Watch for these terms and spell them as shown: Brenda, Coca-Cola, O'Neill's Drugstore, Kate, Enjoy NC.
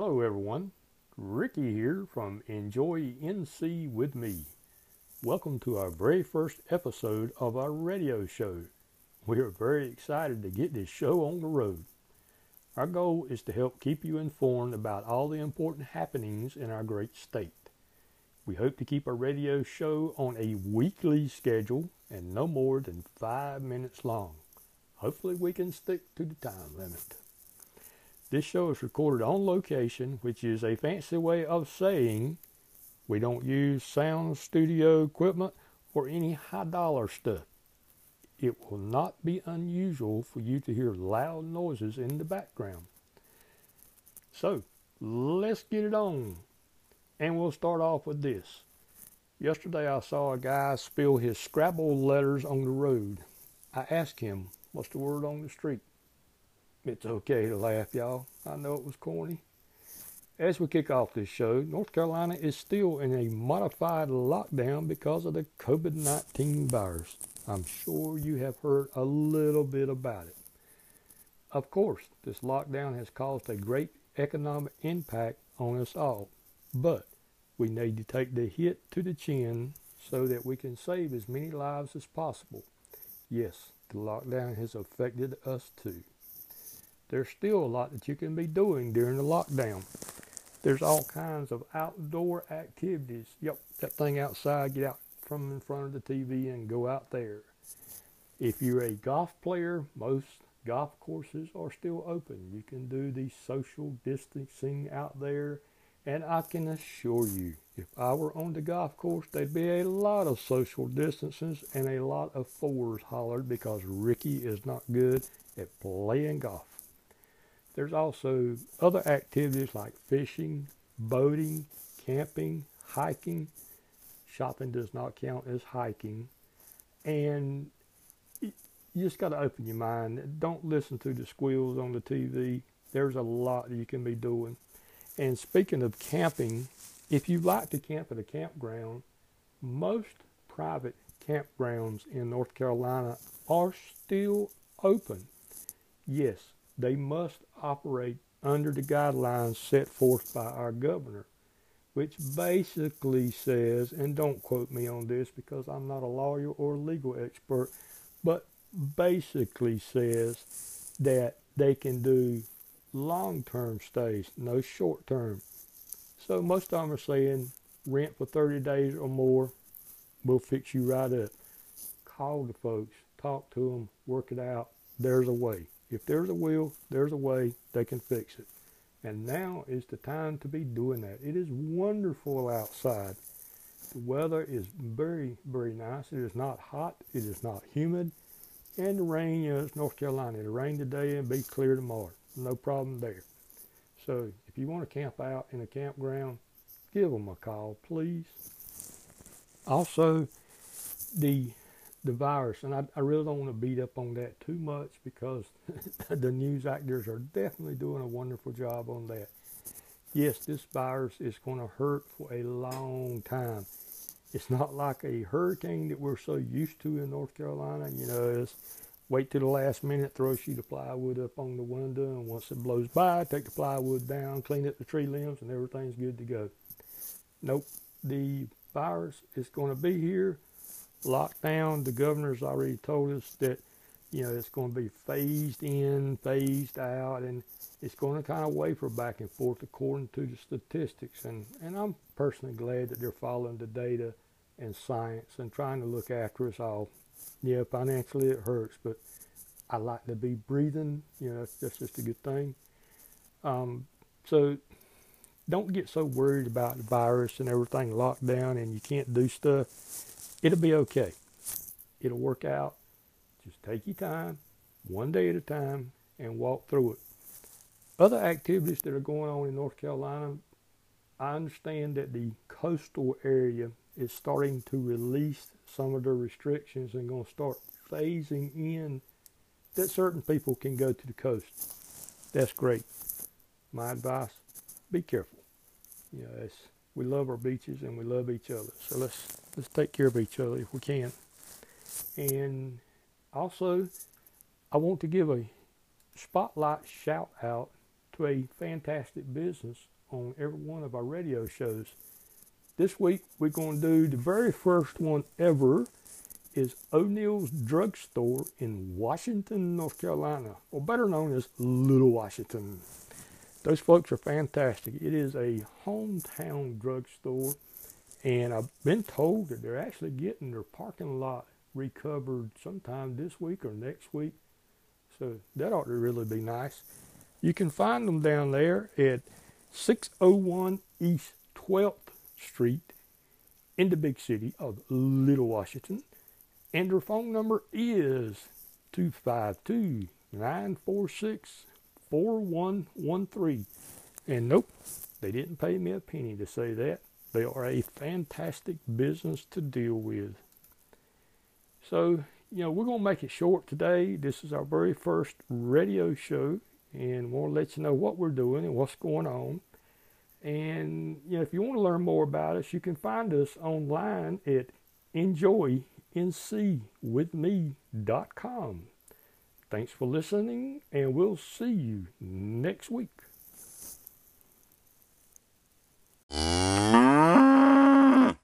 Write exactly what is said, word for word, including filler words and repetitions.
Hello everyone, Ricky here from Enjoy N C with me. Welcome to our very first episode of our radio show. We are very excited to get this show on the road. Our goal is to help keep you informed about all the important happenings in our great state. We hope to keep our radio show on a weekly schedule and no more than five minutes long. Hopefully we can stick to the time limit. This show is recorded on location, which is a fancy way of saying we don't use sound studio equipment or any high dollar stuff. It will not be unusual for you to hear loud noises in the background. So, let's get it on. And we'll start off with this. Yesterday I saw a guy spill his Scrabble letters on the road. I asked him, what's the word on the street? It's okay to laugh, y'all. I know it was corny. As we kick off this show, North Carolina is still in a modified lockdown because of the COVID nineteen virus. I'm sure you have heard a little bit about it. Of course, this lockdown has caused a great economic impact on us all, but we need to take the hit to the chin so that we can save as many lives as possible. Yes, the lockdown has affected us too. There's still a lot that you can be doing during the lockdown. There's all kinds of outdoor activities. Yep, that thing outside, get out from in front of the T V and go out there. If you're a golf player, most golf courses are still open. You can do the social distancing out there. And I can assure you, if I were on the golf course, there'd be a lot of social distances and a lot of fours hollered because Ricky is not good at playing golf. There's also other activities like fishing, boating, camping, hiking. Shopping does not count as hiking. And you just got to open your mind. Don't listen to the squeals on the T V. There's a lot that you can be doing. And speaking of camping, if you like to camp at a campground, most private campgrounds in North Carolina are still open. Yes. They must operate under the guidelines set forth by our governor, which basically says, and don't quote me on this because I'm not a lawyer or legal expert, but basically says that they can do long-term stays, no short-term. So most of them are saying rent for thirty days or more, we'll fix you right up. Call the folks, talk to them, work it out. There's a way. If there's a will, there's a way, they can fix it. And now is the time to be doing that. It is wonderful outside. The weather is very, very nice. It is not hot. It is not humid. And the rain, you know, it's North Carolina. It'll rain today and be clear tomorrow. No problem there. So if you want to camp out in a campground, give them a call, please. Also, the... The virus, and I, I really don't want to beat up on that too much because the news actors are definitely doing a wonderful job on that. Yes, this virus is going to hurt for a long time. It's not like a hurricane that we're so used to in North Carolina. You know, it's wait till the last minute, throw a sheet of plywood up on the window, and once it blows by, take the plywood down, clean up the tree limbs, and everything's good to go. Nope, the virus is going to be here. Lockdown, the governor's already told us that, you know, it's going to be phased in, phased out, and it's going to kind of waver back and forth according to the statistics. And, and I'm personally glad that they're following the data and science and trying to look after us all. Yeah, financially it hurts, but I like to be breathing. You know, that's just a good thing. Um, so don't get so worried about the virus and everything locked down and you can't do stuff. It'll be okay. It'll work out. Just take your time, one day at a time, and walk through it. Other activities that are going on in North Carolina, I understand that the coastal area is starting to release some of the restrictions and going to start phasing in that certain people can go to the coast. That's great. My advice, be careful. You know, it's, we love our beaches and we love each other. So let's Let's take care of each other if we can. And also, I want to give a spotlight shout out to a fantastic business on every one of our radio shows. This week we're going to do the very first one ever is O'Neill's Drugstore in Washington, North Carolina, or better known as Little Washington. Those folks are fantastic. It is a hometown drugstore, and I've been told that they're actually getting their parking lot recovered sometime this week or next week. So that ought to really be nice. You can find them down there at six oh one East twelfth Street in the big city of Little Washington. And their phone number is two five two, nine four six, four one one three. And nope, they didn't pay me a penny to say that. They are a fantastic business to deal with. So, you know, we're going to make it short today. This is our very first radio show, and we'll let you know what we're doing and what's going on. And, you know, if you want to learn more about us, you can find us online at enjoy N C with me dot com. Thanks for listening, and we'll see you next week.